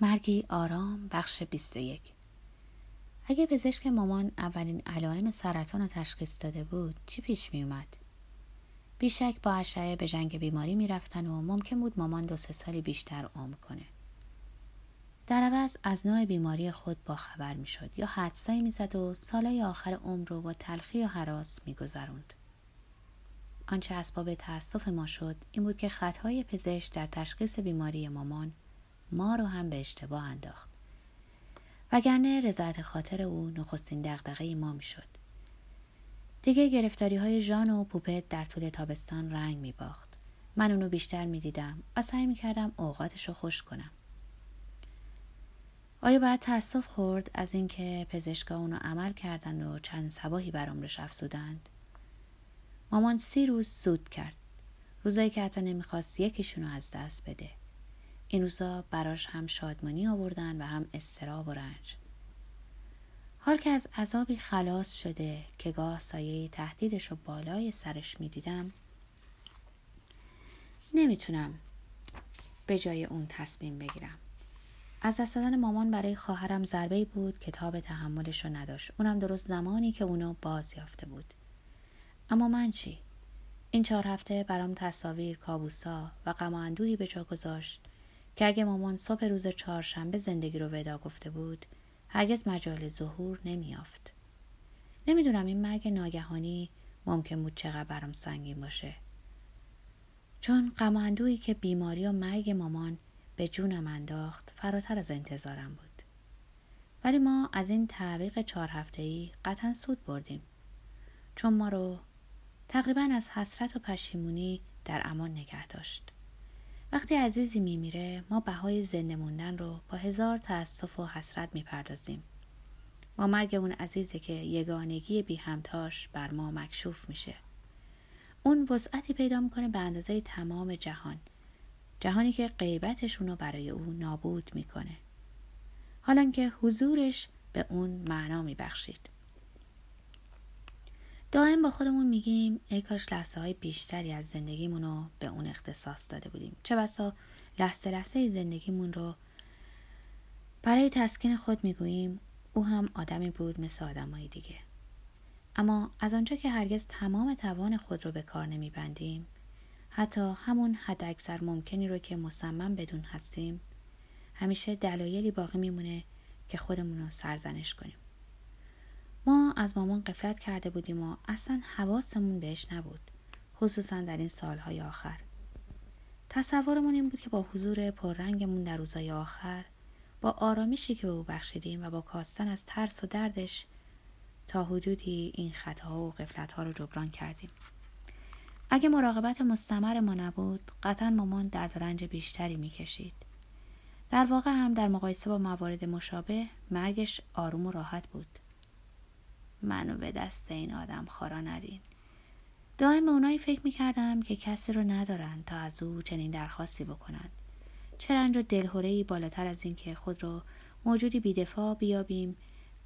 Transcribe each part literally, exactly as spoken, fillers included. مرگی آرام بخش بیست و یک. اگه پزشک مامان اولین علائم سرطان رو تشخیص داده بود چی پیش می اومد؟ بیشک با اشعه به جنگ بیماری می رفتن و ممکن بود مامان دو سه سالی بیشتر عمر کنه. در عوض از نوع بیماری خود با خبر می شد یا حدسایی می زد و سالای آخر عمر رو با تلخی و هراس می گذروند. آنچه اسباب تأسف ما شد این بود که خطای پزشک در تشخیص بیماری مامان ما رو هم به اشتباه انداخت، وگرنه رضایت خاطر او نخستین دغدغه ما می شد. دیگه گرفتاری های ژان و پوپت در طول تابستان رنگ می باخت. من اونو بیشتر می دیدم و سعی می کردم اوقاتش رو خوش کنم. آیا باید تأسف خورد از اینکه پزشکا اونو عمل کردن و چند صباحی بر عمرش افزودند؟ مامان سی روز سود کرد، روزایی که حتی نمیخواست یکیشونو از دست بده. این روزا براش هم شادمانی آوردن و هم اضطراب و رنج. حال که از عذابی خلاص شده که گاه سایه تهدیدش رو بالای سرش میدیدم، نمیتونم به جای اون تصمیم بگیرم. از دست دادن مامان برای خواهرم ضربه‌ای بود که تاب تحملش رو نداشت، اونم درست زمانی که اونو باز یافته بود. اما من چی؟ این چهار هفته برام تصاویر، کابوسا و غم و اندوهی به جا گذاشت که اگه مامان صبح روز چهارشنبه زندگی رو ودا گفته بود، هرگز مجال ظهور نمیافت. نمیدونم این مرگ ناگهانی ممکن بود چقدر برام سنگین باشه، چون غم و اندوهی که بیماری و مرگ مامان به جونم انداخت فراتر از انتظارم بود. ولی ما از این تعویق چهار هفته‌ای قطعا سود بردیم، چون ما رو تقریبا از حسرت و پشیمونی در امان نگه داشت. وقتی عزیزی میمیره ما بهای زنده موندن رو با هزار تأسف و حسرت میپردازیم. با مرگ اون عزیزی که یگانگی بی همتاش بر ما مکشوف میشه، اون وسعتی پیدا میکنه به اندازه تمام جهان، جهانی که غیبتشون رو برای او نابود میکنه، حالا که حضورش به اون معنا میبخشید. دائم با خودمون میگیم ای کاش لحظه های بیشتری از زندگیمون رو به اون اختصاص داده بودیم، چه بسا لحظه لحظه زندگیمون رو برای تسکین خود میگوییم او هم آدمی بود مثل آدمای دیگه. اما از آنجا که هرگز تمام توان خود رو به کار نمیبندیم، حتی همون حد اکثر ممکنی رو که مصمم بدون هستیم، همیشه دلایلی باقی میمونه که خودمون رو سرزنش کنیم. ما از مامان غفلت کرده بودیم و اصلا حواسمون بهش نبود، خصوصا در این سالهای آخر. تصورمون این بود که با حضور پررنگمون در روزهای آخر، با آرامشی که به او بخشیدیم و با کاستن از ترس و دردش، تا حدودی این خطاها و غفلتها رو جبران کردیم. اگه مراقبت مستمر ما نبود، قطعا مامان درد و رنج بیشتری میکشید. در واقع هم در مقایسه با موارد مشابه، مرگش آروم و راحت بود. منو به دست این آدم خورا ندین. دائم به اونایی فکر میکردم که کسی رو ندارن تا از او چنین درخواستی بکنن. چه رنج و دلهوره‌ای بالاتر از این که خود رو موجودی بی‌دفاع بیابیم،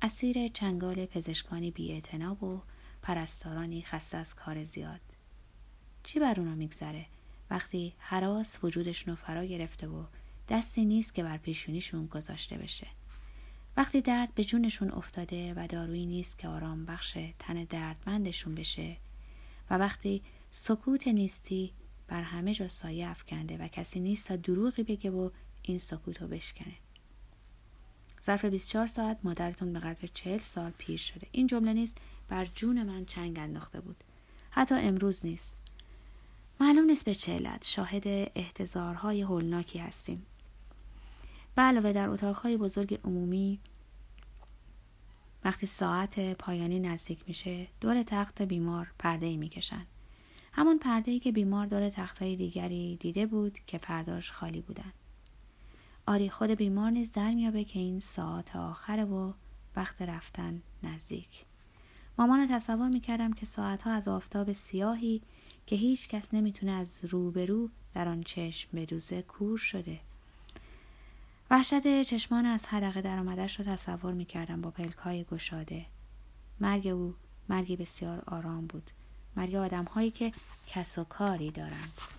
اسیر چنگال پزشکانی بی‌اعتناب و پرستارانی خسته از کار زیاد. چی بر اونا میگذره وقتی هراس وجودشون رو فرا گرفته و دستی نیست که بر پیشونیشون گذاشته بشه، وقتی درد به جونشون افتاده و دارویی نیست که آرام بخش تن دردمندشون بشه، و وقتی سکوت نیستی بر همه جا سایه افکنده و کسی نیست تا دروغی بگه و این سکوت رو بشکنه. ظرف بیست و چهار ساعت مادرتون به قدر چهل سال پیر شده. این جمله نیست بر جون من چنگ انداخته بود، حتی امروز نیست. معلوم نیست به چه علت شاهد احتضارهای هولناکی هستیم. به علاوه در اتاقهای بزرگ عمومی وقتی ساعت پایانی نزدیک میشه، دور تخت بیمار پرده‌ای میکشن، همون پرده‌ای که بیمار دور تخت‌های دیگری دیده بود که پرداش خالی بودن. آری خود بیمار نیز در میابه که این ساعت آخره و وقت رفتن نزدیک. مامانو تصور میکردم که ساعتها از آفتاب سیاهی که هیچ کس نمیتونه از روبرو در آن چشم بدوزه کور شده. وحشت چشمان از حدقه در آمدش رو تصور میکردم با پلکای گشاده. مرگ او مرگی بسیار آرام بود، مرگ آدم هایی که کس و کاری دارند.